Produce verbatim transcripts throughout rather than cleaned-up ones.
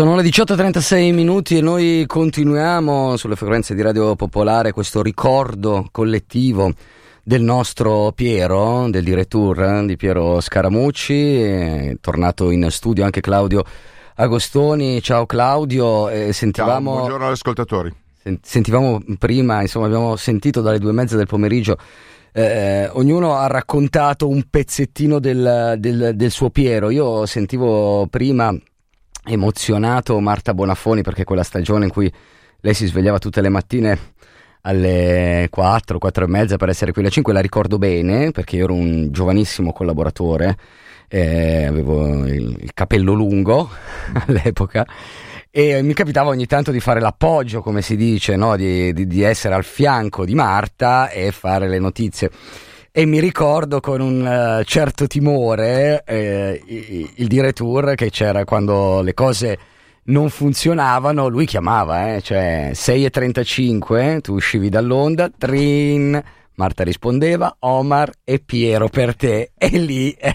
Sono le diciotto e trentasei minuti e noi continuiamo sulle frequenze di Radio Popolare questo ricordo collettivo del nostro Piero, del direttore di Piero Scaramucci. È tornato in studio anche Claudio Agostoni. Ciao Claudio, eh, sentivamo... Ciao, buongiorno agli ascoltatori. Sentivamo prima, insomma, abbiamo sentito dalle due e mezza del pomeriggio, eh, ognuno ha raccontato un pezzettino del, del, del suo Piero. Io sentivo prima emozionato Marta Bonafoni, perché quella stagione in cui lei si svegliava tutte le mattine alle quattro, quattro e mezza per essere qui alle cinque, la ricordo bene perché io ero un giovanissimo collaboratore, eh, avevo il, il capello lungo all'epoca e mi capitava ogni tanto di fare l'appoggio, come si dice, no? di, di, di essere al fianco di Marta e fare le notizie. E mi ricordo con un uh, certo timore eh, il direttore, che c'era quando le cose non funzionavano, lui chiamava, eh, cioè sei e trentacinque tu uscivi dall'onda, trin, Marta rispondeva, Omar e Piero per te, e lì eh,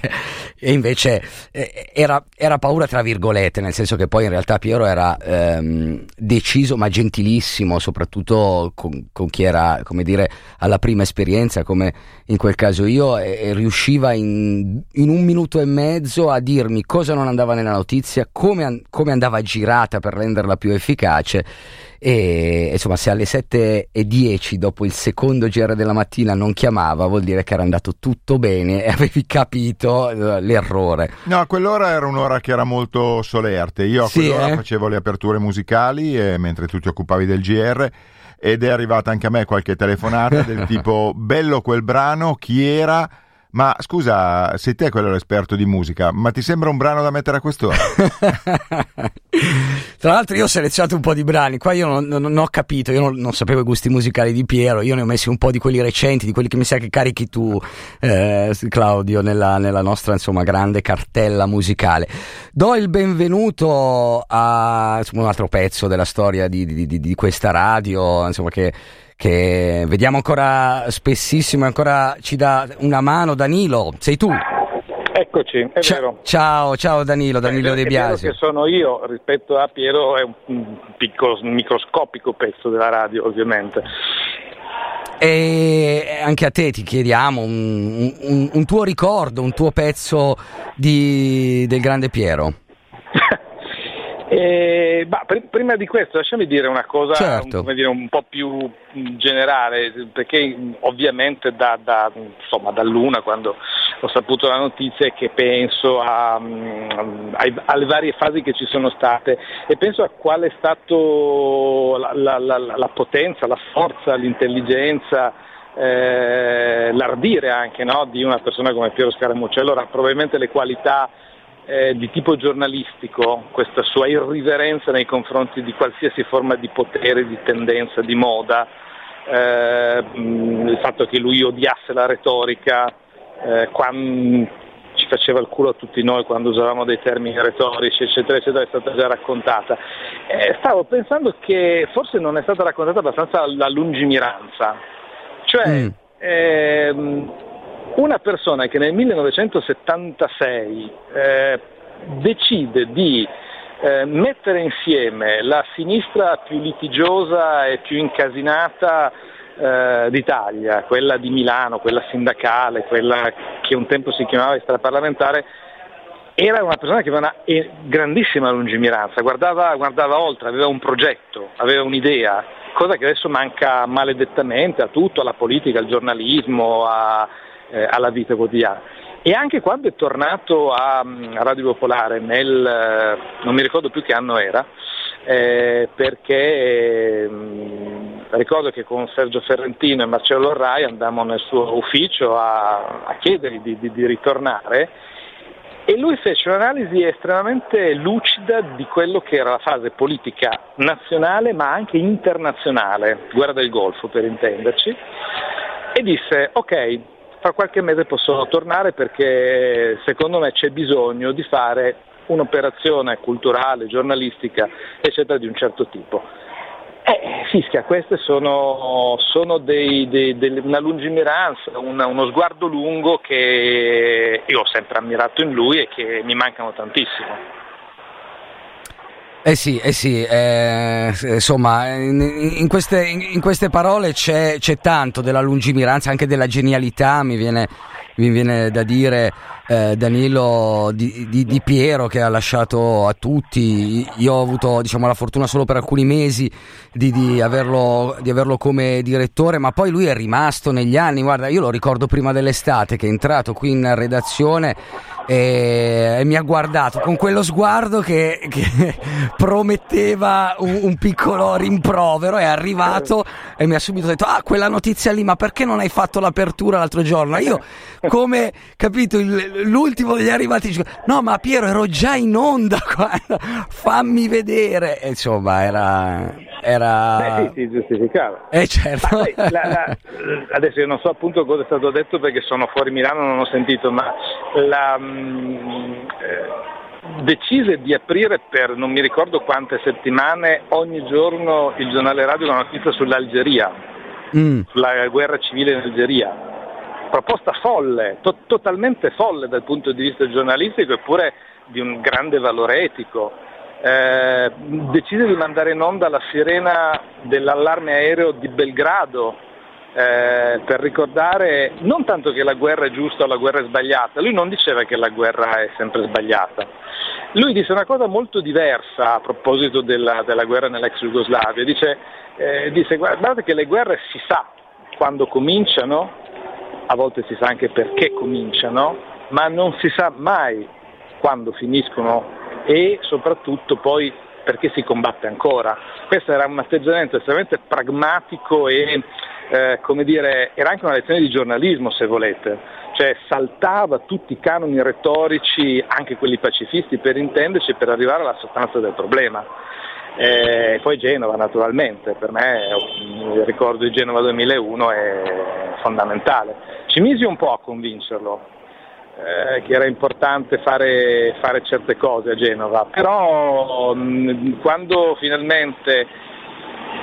e invece eh, era, era paura tra virgolette, nel senso che poi in realtà Piero era ehm, deciso ma gentilissimo, soprattutto con, con chi era, come dire, alla prima esperienza come in quel caso io, e, e riusciva in, in un minuto e mezzo a dirmi cosa non andava nella notizia, come, come andava girata per renderla più efficace. E insomma, se alle sette e dieci dopo il secondo G R della mattina non chiamava, vuol dire che era andato tutto bene e avevi capito l'errore. No, a quell'ora era un'ora che era molto solerte. Io a sì, quell'ora eh? facevo le aperture musicali e mentre tu ti occupavi del G R, ed è arrivata anche a me qualche telefonata del tipo bello quel brano, chi era? Ma scusa, sei te quello l'esperto di musica, ma ti sembra un brano da mettere a quest'ora? Tra l'altro io ho selezionato un po' di brani, qua io non, non, non ho capito, io non, non sapevo i gusti musicali di Piero, io ne ho messi un po' di quelli recenti, di quelli che mi sa che carichi tu, eh, Claudio, nella, nella nostra insomma grande cartella musicale. Do il benvenuto a insomma, un altro pezzo della storia di, di, di, di questa radio, insomma che... che vediamo ancora spessissimo, ancora ci dà una mano. Danilo, sei tu? Eccoci, è Cia- vero. Ciao, ciao Danilo, Danilo De Biasi. È vero che sono io, rispetto a Piero è un piccolo, microscopico pezzo della radio ovviamente. E anche a te ti chiediamo un, un, un tuo ricordo, un tuo pezzo di, del grande Piero. Eh, bah, pr- prima di questo lasciami dire una cosa, certo. un, come dire, un po' più generale, perché ovviamente da, da insomma dall'una, quando ho saputo la notizia, è che penso a, um, ai, alle varie fasi che ci sono state e penso a qual è stato la, la, la, la potenza, la forza, l'intelligenza, eh, l'ardire anche, no, di una persona come Piero Scaramucci. Allora probabilmente le qualità Eh, di tipo giornalistico, questa sua irriverenza nei confronti di qualsiasi forma di potere, di tendenza, di moda, eh, il fatto che lui odiasse la retorica, eh, quando ci faceva il culo a tutti noi quando usavamo dei termini retorici, eccetera, eccetera, è stata già raccontata. Eh, stavo pensando che forse non è stata raccontata abbastanza la lungimiranza, cioè mm. ehm, una persona che nel millenovecentosettantasei eh, decide di eh, mettere insieme la sinistra più litigiosa e più incasinata eh, d'Italia, quella di Milano, quella sindacale, quella che un tempo si chiamava extraparlamentare, era una persona che aveva una grandissima lungimiranza, guardava, guardava oltre, aveva un progetto, aveva un'idea, cosa che adesso manca maledettamente a tutto, alla politica, al giornalismo, a... alla vita quotidiana. E anche quando è tornato a, a Radio Popolare nel, non mi ricordo più che anno era, eh, perché eh, ricordo che con Sergio Ferrentino e Marcello Orrai andammo nel suo ufficio a, a chiedergli di, di, di ritornare, e lui fece un'analisi estremamente lucida di quello che era la fase politica nazionale ma anche internazionale, guerra del Golfo per intenderci, e disse ok, fra qualche mese possono tornare perché secondo me c'è bisogno di fare un'operazione culturale, giornalistica, eccetera, di un certo tipo. Eh, fischia, queste sono, sono dei, dei, dei, una lungimiranza, una, uno sguardo lungo che io ho sempre ammirato in lui e che mi mancano tantissimo. Eh sì, eh sì, eh, insomma, in, in, queste, in queste parole c'è, c'è tanto della lungimiranza, anche della genialità, mi viene, mi viene da dire, eh, Danilo di, di, di Piero, che ha lasciato a tutti. Io ho avuto, diciamo, la fortuna solo per alcuni mesi di, di, averlo, di averlo come direttore, ma poi lui è rimasto negli anni. Guarda, io lo ricordo prima dell'estate che è entrato qui in redazione e mi ha guardato con quello sguardo che, che prometteva un, un piccolo rimprovero. È arrivato e mi ha subito detto: ah, quella notizia lì, ma perché non hai fatto l'apertura l'altro giorno? Io, come capito il, l'ultimo degli arrivati, dico: no, ma Piero, ero già in onda quando... fammi vedere. E insomma, era era Beh, sì, si giustificava, eh, certo. Beh, la, la, adesso io non so appunto cosa è stato detto perché sono fuori Milano, non ho sentito, ma la decise di aprire per non mi ricordo quante settimane ogni giorno il giornale radio una notizia sull'Algeria, mm. sulla guerra civile in Algeria. Proposta folle, to- totalmente folle dal punto di vista giornalistico, eppure di un grande valore etico. Eh, decise di mandare in onda la sirena dell'allarme aereo di Belgrado, Eh, per ricordare non tanto che la guerra è giusta o la guerra è sbagliata. Lui non diceva che la guerra è sempre sbagliata, lui dice una cosa molto diversa a proposito della, della guerra nell'ex Jugoslavia. Dice, eh, dice guardate che le guerre si sa quando cominciano, a volte si sa anche perché cominciano, ma non si sa mai quando finiscono e soprattutto poi perché si combatte ancora. Questo era un atteggiamento estremamente pragmatico e eh, come dire, era anche una lezione di giornalismo, se volete, cioè saltava tutti i canoni retorici, anche quelli pacifisti per intenderci, per arrivare alla sostanza del problema. Eh, poi Genova, naturalmente, per me il ricordo di Genova duemilauno è fondamentale. Ci misi un po' a convincerlo Eh, che era importante fare, fare certe cose a Genova, però mh, quando finalmente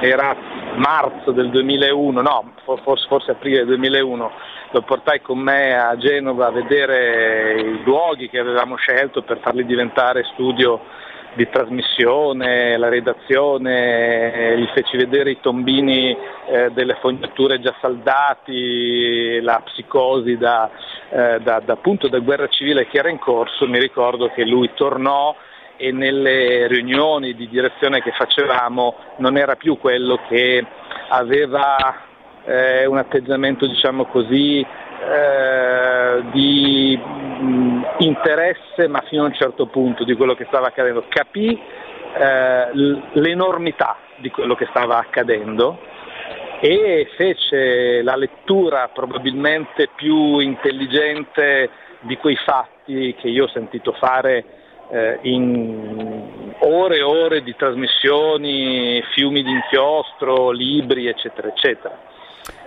era marzo del duemilauno, no, forse, forse aprile duemilauno, lo portai con me a Genova a vedere i luoghi che avevamo scelto per farli diventare studio di trasmissione, la redazione, gli feci vedere i tombini eh, delle fognature già saldati, la psicosi da, eh, da, da appunto da guerra civile che era in corso. Mi ricordo che lui tornò e nelle riunioni di direzione che facevamo non era più quello che aveva eh, un atteggiamento, diciamo così, Eh, di mh, interesse, ma fino a un certo punto, di quello che stava accadendo. Capì eh, l- l'enormità di quello che stava accadendo e fece la lettura probabilmente più intelligente di quei fatti che io ho sentito fare eh, in ore e ore di trasmissioni, fiumi di inchiostro, libri, eccetera, eccetera.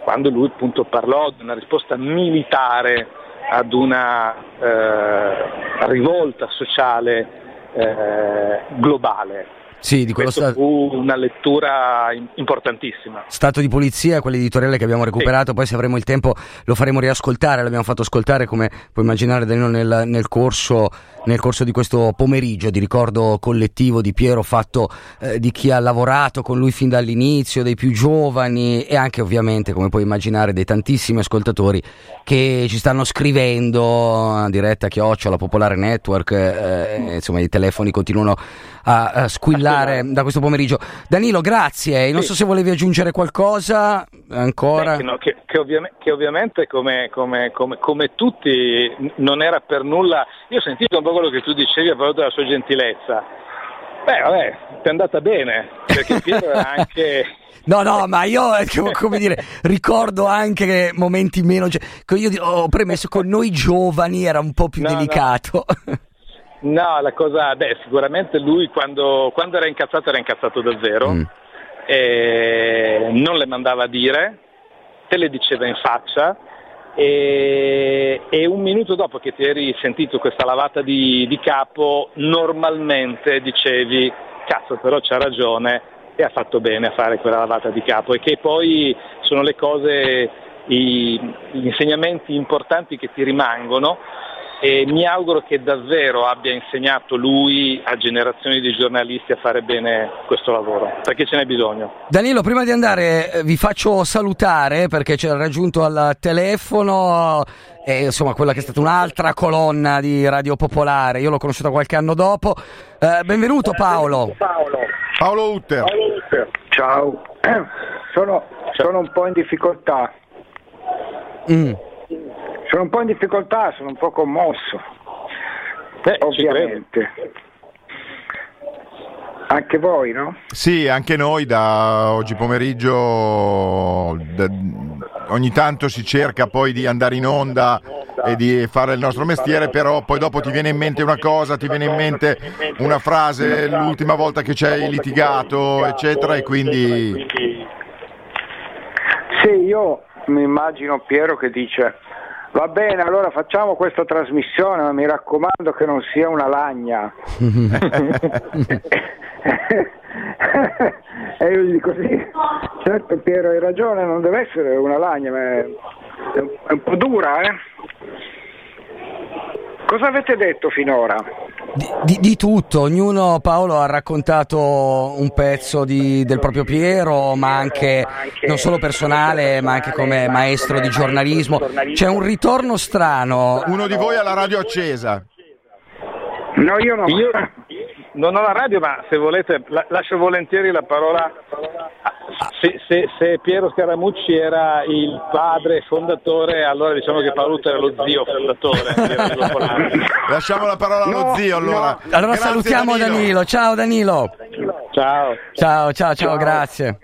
Quando lui appunto parlò di una risposta militare ad una eh, rivolta sociale eh, globale. Sì, di quello Questo sta... fu una lettura importantissima. Stato di Polizia, quell'editoriale che abbiamo recuperato, sì. Poi se avremo il tempo lo faremo riascoltare, l'abbiamo fatto ascoltare, come puoi immaginare Danilo, nel, nel, corso, nel corso di questo pomeriggio di ricordo collettivo di Piero, fatto eh, di chi ha lavorato con lui fin dall'inizio, dei più giovani e anche ovviamente, come puoi immaginare, dei tantissimi ascoltatori che ci stanno scrivendo a diretta chiocciola Popolare Network, eh, insomma i telefoni continuano a, a squillare da questo pomeriggio. Danilo, grazie. Non sì. so se volevi aggiungere qualcosa ancora. Beh, che, no, che, che, ovvia- che ovviamente come, come, come, come tutti non era per nulla. Io ho sentito un po' quello che tu dicevi a proposito della sua gentilezza. Beh, vabbè, ti è andata bene perché Piero era anche no no ma io, come dire, ricordo anche momenti meno, io ho premesso, con noi giovani era un po' più no, delicato no. No, la cosa, beh, sicuramente lui quando, quando era incazzato era incazzato davvero, mm. e non le mandava a dire, te le diceva in faccia e, e un minuto dopo che ti eri sentito questa lavata di, di capo, normalmente dicevi: cazzo, però c'ha ragione e ha fatto bene a fare quella lavata di capo. E che poi sono le cose, i, gli insegnamenti importanti che ti rimangono. e mi auguro che davvero abbia insegnato lui a generazioni di giornalisti a fare bene questo lavoro, perché ce n'è bisogno. Danilo, prima di andare vi faccio salutare perché ci ha raggiunto al telefono e, insomma, quella che è stata un'altra colonna di Radio Popolare, io l'ho conosciuta qualche anno dopo. Eh, benvenuto Paolo. Paolo. Paolo Hutter. Paolo Hutter. Ciao. Sono, sono un po' in difficoltà. Mm. Sono un po' in difficoltà, sono un po' commosso, eh, ovviamente. Anche voi, no? Sì, anche noi da oggi pomeriggio da, ogni tanto si cerca poi di andare in onda e di fare il nostro mestiere, però poi dopo ti viene in mente una cosa, ti viene in mente una frase, l'ultima volta che ci hai litigato, eccetera, e quindi... Sì, io mi immagino Piero che dice... Va bene, allora facciamo questa trasmissione, ma mi raccomando che non sia una lagna. E io gli dico sì, certo Piero hai ragione, non deve essere una lagna, ma è un po' dura, eh? Cosa avete detto finora? Di, di, di tutto, ognuno, Paolo, ha raccontato un pezzo di, del proprio Piero, ma anche non solo personale, ma anche come maestro di giornalismo. C'è un ritorno strano. Uno di voi ha la radio accesa? No, io no. Io non ho la radio, ma se volete la, lascio volentieri la parola. Se, se, se Piero Scaramucci era il padre fondatore, allora diciamo che Paolo Hutter era lo zio fondatore. Lasciamo la parola allo no, zio allora. No. Allora grazie, salutiamo Danilo. Danilo. Ciao Danilo. Ciao. Ciao, ciao, ciao, ciao. Grazie.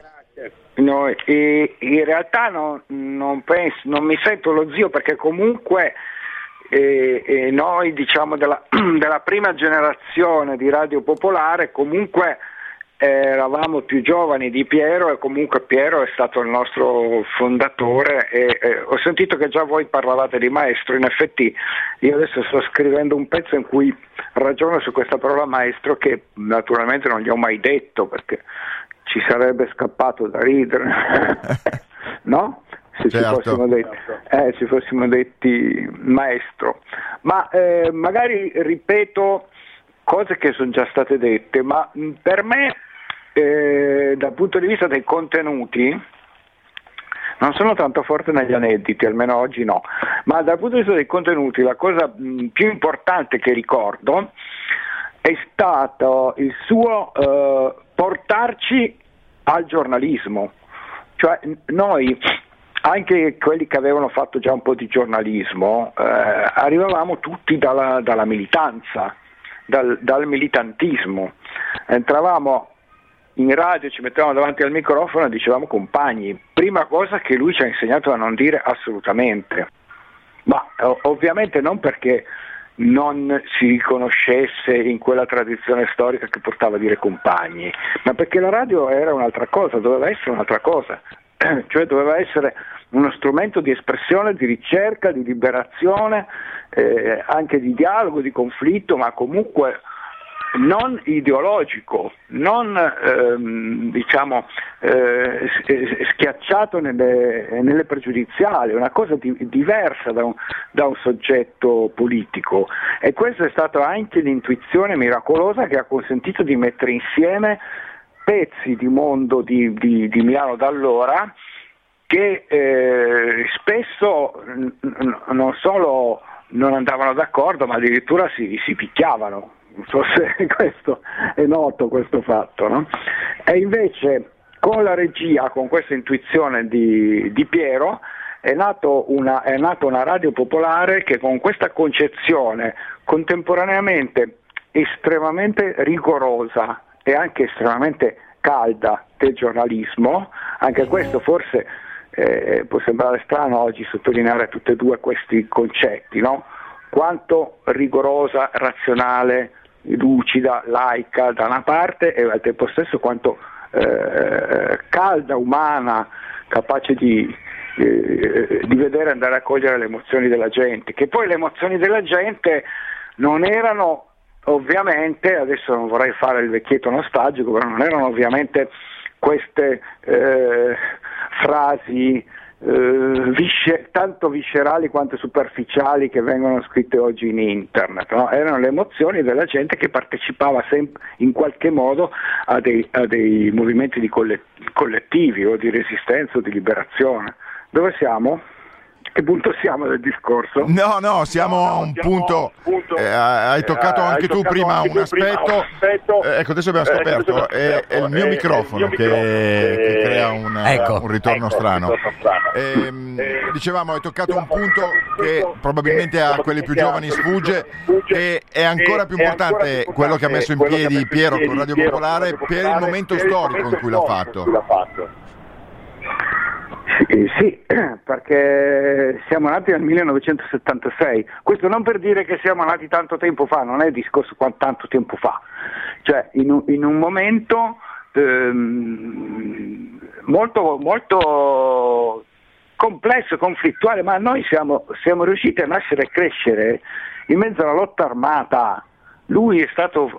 No, e, in realtà no, non penso, non mi sento lo zio perché comunque eh, eh, noi diciamo della, della prima generazione di Radio Popolare comunque eravamo più giovani di Piero e comunque Piero è stato il nostro fondatore e, e ho sentito che già voi parlavate di maestro. In effetti io adesso sto scrivendo un pezzo in cui ragiono su questa parola maestro che naturalmente non gli ho mai detto perché ci sarebbe scappato da ridere, no? Se certo. ci fossimo detti, eh, ci fossimo detti maestro, ma eh, magari ripeto cose che sono già state dette, ma per me Eh, dal punto di vista dei contenuti non sono tanto forte negli aneddoti, almeno oggi no, ma dal punto di vista dei contenuti la cosa mh, più importante che ricordo è stato il suo eh, portarci al giornalismo, cioè noi anche quelli che avevano fatto già un po' di giornalismo eh, arrivavamo tutti dalla, dalla militanza, dal, dal militantismo, entravamo in radio, ci mettevamo davanti al microfono e dicevamo compagni, prima cosa che lui ci ha insegnato a non dire assolutamente, ma ovviamente non perché non si riconoscesse in quella tradizione storica che portava a dire compagni, ma perché la radio era un'altra cosa, doveva essere un'altra cosa, cioè doveva essere uno strumento di espressione, di ricerca, di liberazione, eh, anche di dialogo, di conflitto, ma comunque non ideologico, non ehm, diciamo eh, schiacciato nelle, nelle pregiudiziali, una cosa di, diversa da un, da un soggetto politico. E questa è stata anche l'intuizione miracolosa che ha consentito di mettere insieme pezzi di mondo di, di, di Milano d'allora che eh, spesso n- n- non solo non andavano d'accordo, ma addirittura si, si picchiavano. Non so se questo è noto, questo fatto, no? E invece con la regia, con questa intuizione di, di Piero, è nato una, è nata una Radio Popolare che con questa concezione contemporaneamente estremamente rigorosa e anche estremamente calda del giornalismo, anche questo forse eh, può sembrare strano oggi sottolineare tutti e due questi concetti, no? Quanto rigorosa, razionale, lucida, laica da una parte e al tempo stesso quanto eh, calda, umana, capace di, eh, di vedere, andare a cogliere le emozioni della gente, che poi le emozioni della gente non erano ovviamente, adesso non vorrei fare il vecchietto nostalgico, però non erano ovviamente queste eh, frasi eh, visce, tanto viscerali quanto superficiali che vengono scritte oggi in internet, no? Erano le emozioni della gente che partecipava sem- in qualche modo a dei, a dei movimenti di coll- collettivi o di resistenza o di liberazione. Dove siamo? Che punto siamo del discorso? No, no, siamo no, no, a un punto. punto eh, hai toccato eh, anche hai toccato tu prima anche un aspetto. Prima, un aspetto eh, ecco, adesso abbiamo scoperto. Eh, è, è il mio eh, microfono, il mio che, microfono eh, che crea un, ecco, un ritorno ecco, strano. Ritorno strano. Eh, eh, dicevamo, hai toccato un punto che probabilmente eh, a quelli più giovani sfugge, sfugge e è ancora, è, più, è importante ancora più importante quello che ha messo in piedi messo Piero con Radio Popolare per il momento storico in cui l'ha fatto. Eh, sì, perché siamo nati nel millenovecentosettantasei, questo non per dire che siamo nati tanto tempo fa, non è il discorso quanto tanto tempo fa, cioè in un, in un momento ehm, molto, molto complesso, conflittuale, ma noi siamo, siamo riusciti a nascere e crescere in mezzo alla lotta armata. Lui è stato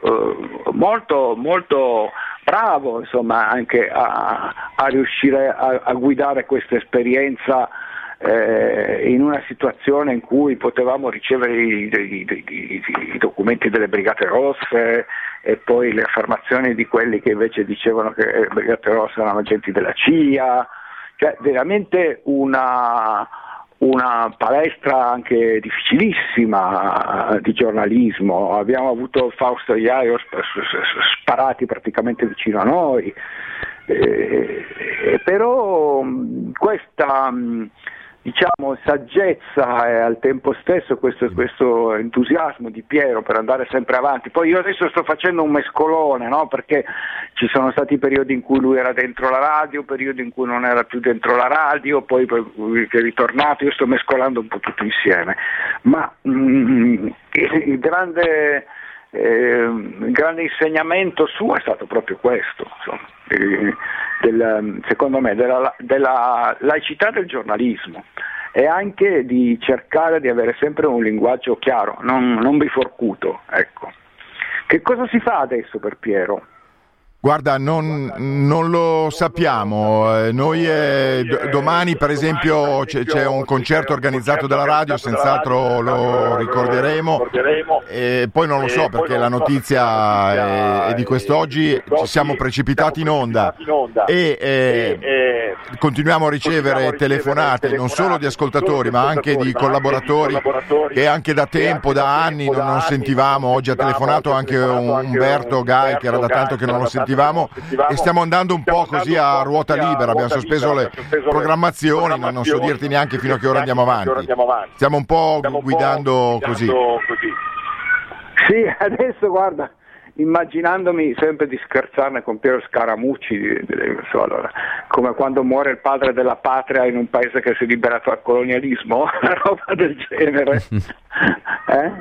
uh, uh, molto molto bravo, insomma, anche a, a riuscire a, a guidare questa esperienza eh, in una situazione in cui potevamo ricevere i, i, i, i documenti delle Brigate Rosse e poi le affermazioni di quelli che invece dicevano che le Brigate Rosse erano agenti della C I A, cioè veramente una... una palestra anche difficilissima di giornalismo. Abbiamo avuto Fausto Iaio sparati praticamente vicino a noi, eh, però questa, diciamo, saggezza e al tempo stesso questo, questo entusiasmo di Piero per andare sempre avanti. Poi io adesso sto facendo un mescolone, no? Perché ci sono stati periodi in cui lui era dentro la radio, periodi in cui non era più dentro la radio, poi che è ritornato, io sto mescolando un po' tutto insieme, ma mm, il grande eh, il grande insegnamento suo è stato proprio questo, insomma. Del, secondo me della, della laicità del giornalismo e anche di cercare di avere sempre un linguaggio chiaro, non, non biforcuto, ecco. Che cosa si fa adesso per Piero? Guarda, non, non lo sappiamo. Noi eh, domani, per esempio, c'è un concerto organizzato dalla radio, senz'altro lo ricorderemo. E poi non lo so perché la notizia è, è di quest'oggi. Ci siamo precipitati in onda e eh, continuiamo a ricevere telefonate non solo di ascoltatori ma anche di collaboratori che anche da tempo, da anni non, non sentivamo. Oggi ha telefonato anche Umberto Gai, che era da tanto che non lo sentivamo. Attivamo, e stiamo andando un stiamo po' andando così a ruota libera, abbiamo sospeso le programmazioni, non so dirti neanche fino a che ora andiamo avanti, stiamo un po' guidando così. Sì, adesso guarda, immaginandomi sempre di scherzarne con Piero Scaramucci, so, allora, come quando muore il padre della patria in un paese che si è liberato dal colonialismo, una roba del genere. eh?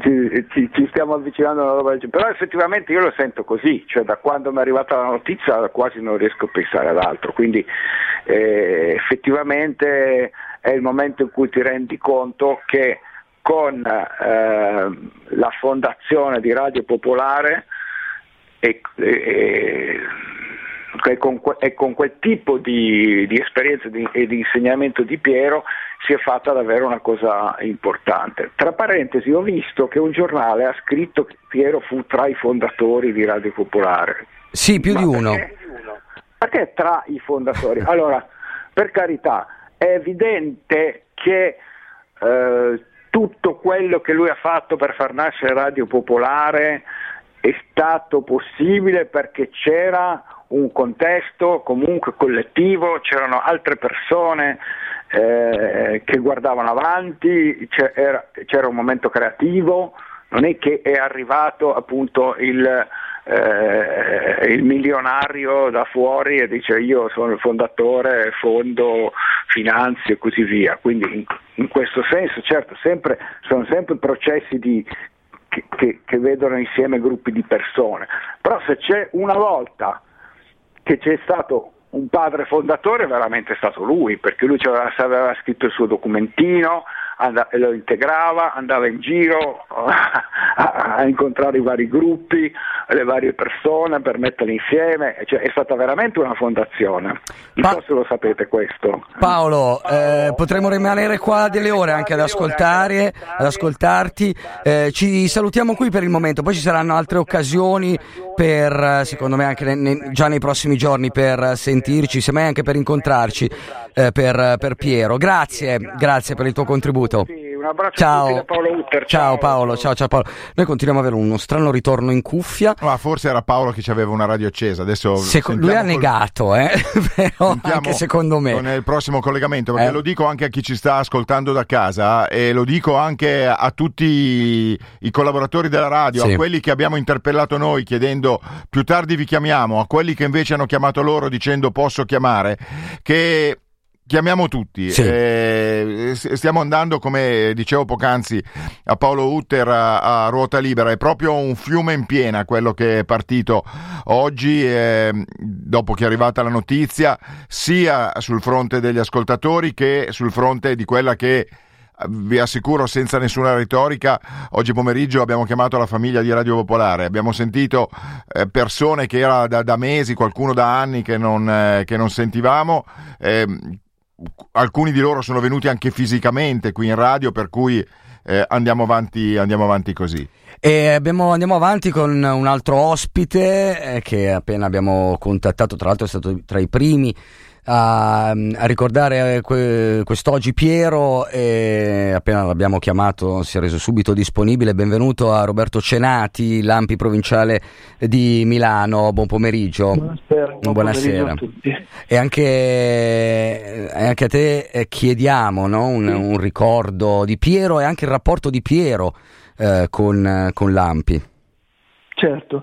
Ci, ci, ci stiamo avvicinando alla roba, però effettivamente io lo sento così, cioè da quando mi è arrivata la notizia quasi non riesco a pensare ad altro, quindi eh, effettivamente è il momento in cui ti rendi conto che con eh, la fondazione di Radio Popolare e, e, e, con, e con quel tipo di, di esperienza di, e di insegnamento di Piero si è fatta davvero una cosa importante. Tra parentesi, ho visto che un giornale ha scritto che Piero fu tra i fondatori di Radio Popolare. Sì, più Ma di perché? uno. Perché tra i fondatori? Allora, per carità, è evidente che eh, tutto quello che lui ha fatto per far nascere Radio Popolare è stato possibile perché c'era un contesto comunque collettivo, c'erano altre persone Eh, che guardavano avanti, c'era, c'era un momento creativo, non è che è arrivato appunto il, eh, il milionario da fuori e dice io sono il fondatore, fondo, finanzio e così via, quindi in, in questo senso certo sempre, sono sempre processi di, che, che, che vedono insieme gruppi di persone, però se c'è una volta che c'è stato un padre fondatore è veramente stato lui, perché lui aveva, aveva scritto il suo documentino, andava, lo integrava, andava in giro a, a, a incontrare i vari gruppi, le varie persone per metterli insieme, cioè è stata veramente una fondazione. Non so se lo sapete questo. Paolo, eh, potremmo rimanere qua delle ore anche ad ascoltare, ad ascoltarti. Eh, ci salutiamo qui per il momento, poi ci saranno altre occasioni per, secondo me, anche ne, ne, già nei prossimi giorni per sentirci, semmai anche per incontrarci, eh, per, per Piero. Grazie, grazie per il tuo contributo. Un abbraccio ciao. A tutti da Paolo Hutter. Ciao. ciao Paolo, ciao ciao Paolo. Noi continuiamo ad avere uno strano ritorno in cuffia. Ma forse era Paolo che ci aveva una radio accesa. Adesso Seco- lui ha col... negato, eh? Però anche secondo me. Nel prossimo collegamento, perché eh. lo dico anche a chi ci sta ascoltando da casa e lo dico anche a tutti i collaboratori della radio, sì. a quelli che abbiamo interpellato noi chiedendo più tardi vi chiamiamo, a quelli che invece hanno chiamato loro dicendo posso chiamare, che chiamiamo tutti, sì. eh, stiamo andando, come dicevo poc'anzi a Paolo Hutter, a, a ruota libera. È proprio un fiume in piena quello che è partito oggi, eh, dopo che è arrivata la notizia, sia sul fronte degli ascoltatori che sul fronte di quella che, vi assicuro senza nessuna retorica, oggi pomeriggio abbiamo chiamato la famiglia di Radio Popolare, abbiamo sentito eh, persone che era da, da mesi, qualcuno da anni che non, eh, che non sentivamo, eh, alcuni di loro sono venuti anche fisicamente qui in radio, per cui eh, andiamo avanti, andiamo avanti così. E abbiamo, andiamo avanti con un altro ospite eh, che appena abbiamo contattato, tra l'altro è stato tra i primi a, a ricordare que, quest'oggi Piero, e appena l'abbiamo chiamato si è reso subito disponibile. Benvenuto a Roberto Cenati, l'A N P I provinciale di Milano. Buon pomeriggio. Buonasera, buon Buonasera. Pomeriggio a tutti. E anche, anche a te chiediamo, no? un, un ricordo di Piero e anche il rapporto di Piero eh, con, con l'A N P I. Certo,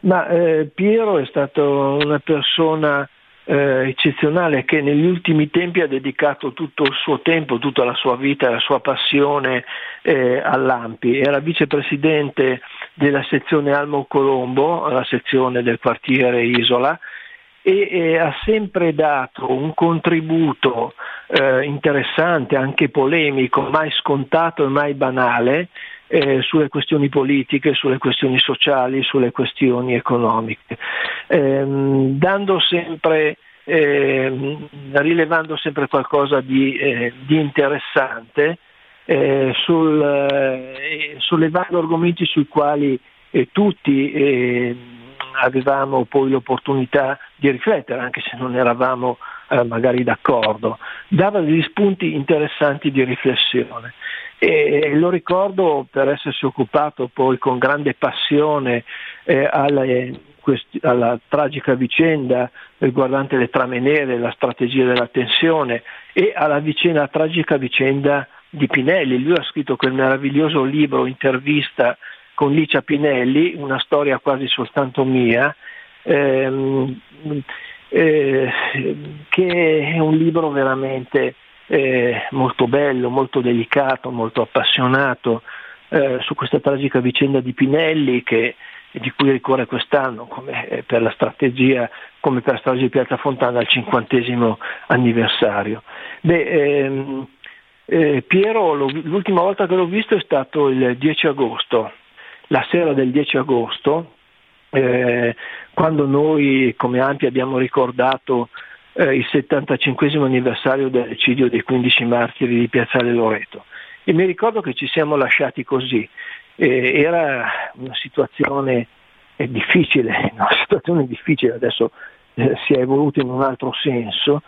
ma eh, Piero è stato una persona Eh, eccezionale, che negli ultimi tempi ha dedicato tutto il suo tempo, tutta la sua vita, la sua passione eh, all'A N P I. Era vicepresidente della sezione Almo Colombo, la sezione del quartiere Isola, e eh, ha sempre dato un contributo eh, interessante, anche polemico, mai scontato e mai banale, Eh, sulle questioni politiche, sulle questioni sociali, sulle questioni economiche, ehm, dando sempre, ehm, rilevando sempre qualcosa di, eh, di interessante, eh, sul, eh, sollevando argomenti sui quali eh, tutti eh, avevamo poi l'opportunità di riflettere, anche se non eravamo eh, magari d'accordo, dava degli spunti interessanti di riflessione. E lo ricordo per essersi occupato poi con grande passione eh, alla, quest- alla tragica vicenda riguardante le trame nere, la strategia della tensione, e alla vicenda, tragica vicenda di Pinelli. Lui ha scritto quel meraviglioso libro, intervista con Licia Pinelli, una storia quasi soltanto mia, ehm, eh, che è un libro veramente Eh, molto bello, molto delicato, molto appassionato eh, su questa tragica vicenda di Pinelli, che, di cui ricorre quest'anno, come per la strategia, come per la strategia di Piazza Fontana, al cinquantesimo anniversario. Beh, ehm, eh, Piero lo, l'ultima volta che l'ho visto è stato il dieci agosto, la sera del dieci agosto, eh, quando noi come A N P I abbiamo ricordato il settantacinquesimo anniversario dell'eccidio dei quindici martiri di Piazzale Loreto, e mi ricordo che ci siamo lasciati così. Eh, era una situazione eh, difficile, una situazione difficile, adesso eh, si è evoluta in un altro senso,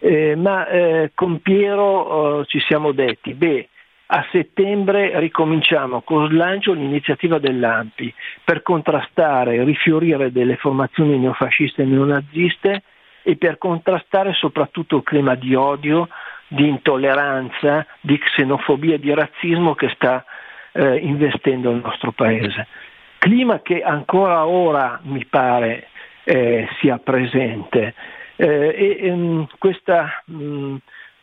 eh, ma eh, con Piero eh, ci siamo detti, beh, a settembre ricominciamo con slancio l'iniziativa dell'A N P I per contrastare e rifiorire delle formazioni neofasciste e neonaziste, e per contrastare soprattutto il clima di odio, di intolleranza, di xenofobia e di razzismo che sta eh, investendo il nostro paese. Clima che ancora ora mi pare eh, sia presente, eh, e ehm, questa mh,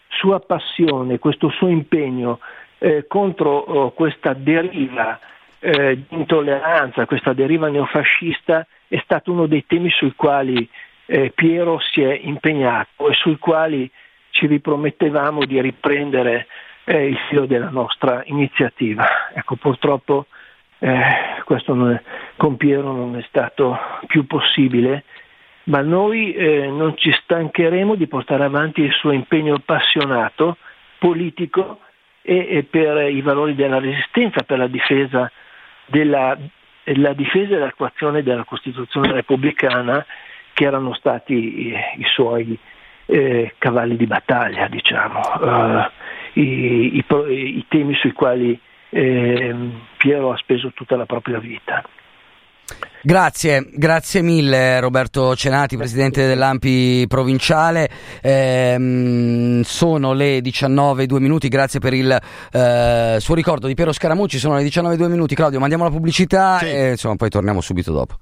sua passione, questo suo impegno eh, contro oh, questa deriva eh, di intolleranza, questa deriva neofascista, è stato uno dei temi sui quali Eh, Piero si è impegnato e sui quali ci ripromettevamo di riprendere eh, il filo della nostra iniziativa. Ecco, purtroppo eh, questo non è, con Piero non è stato più possibile, ma noi eh, non ci stancheremo di portare avanti il suo impegno passionato, politico e, e per i valori della resistenza, per la difesa della la difesa e l'attuazione della Costituzione repubblicana, che erano stati i, i suoi eh, cavalli di battaglia, diciamo, uh, i, i, i temi sui quali eh, Piero ha speso tutta la propria vita. Grazie, grazie mille Roberto Cenati, presidente dell'A N P I provinciale. Ehm, sono le diciannove e due minuti, grazie per il eh, suo ricordo di Piero Scaramucci. Sono le diciannove e due minuti. Claudio, mandiamo la pubblicità, sì. E insomma poi torniamo subito dopo.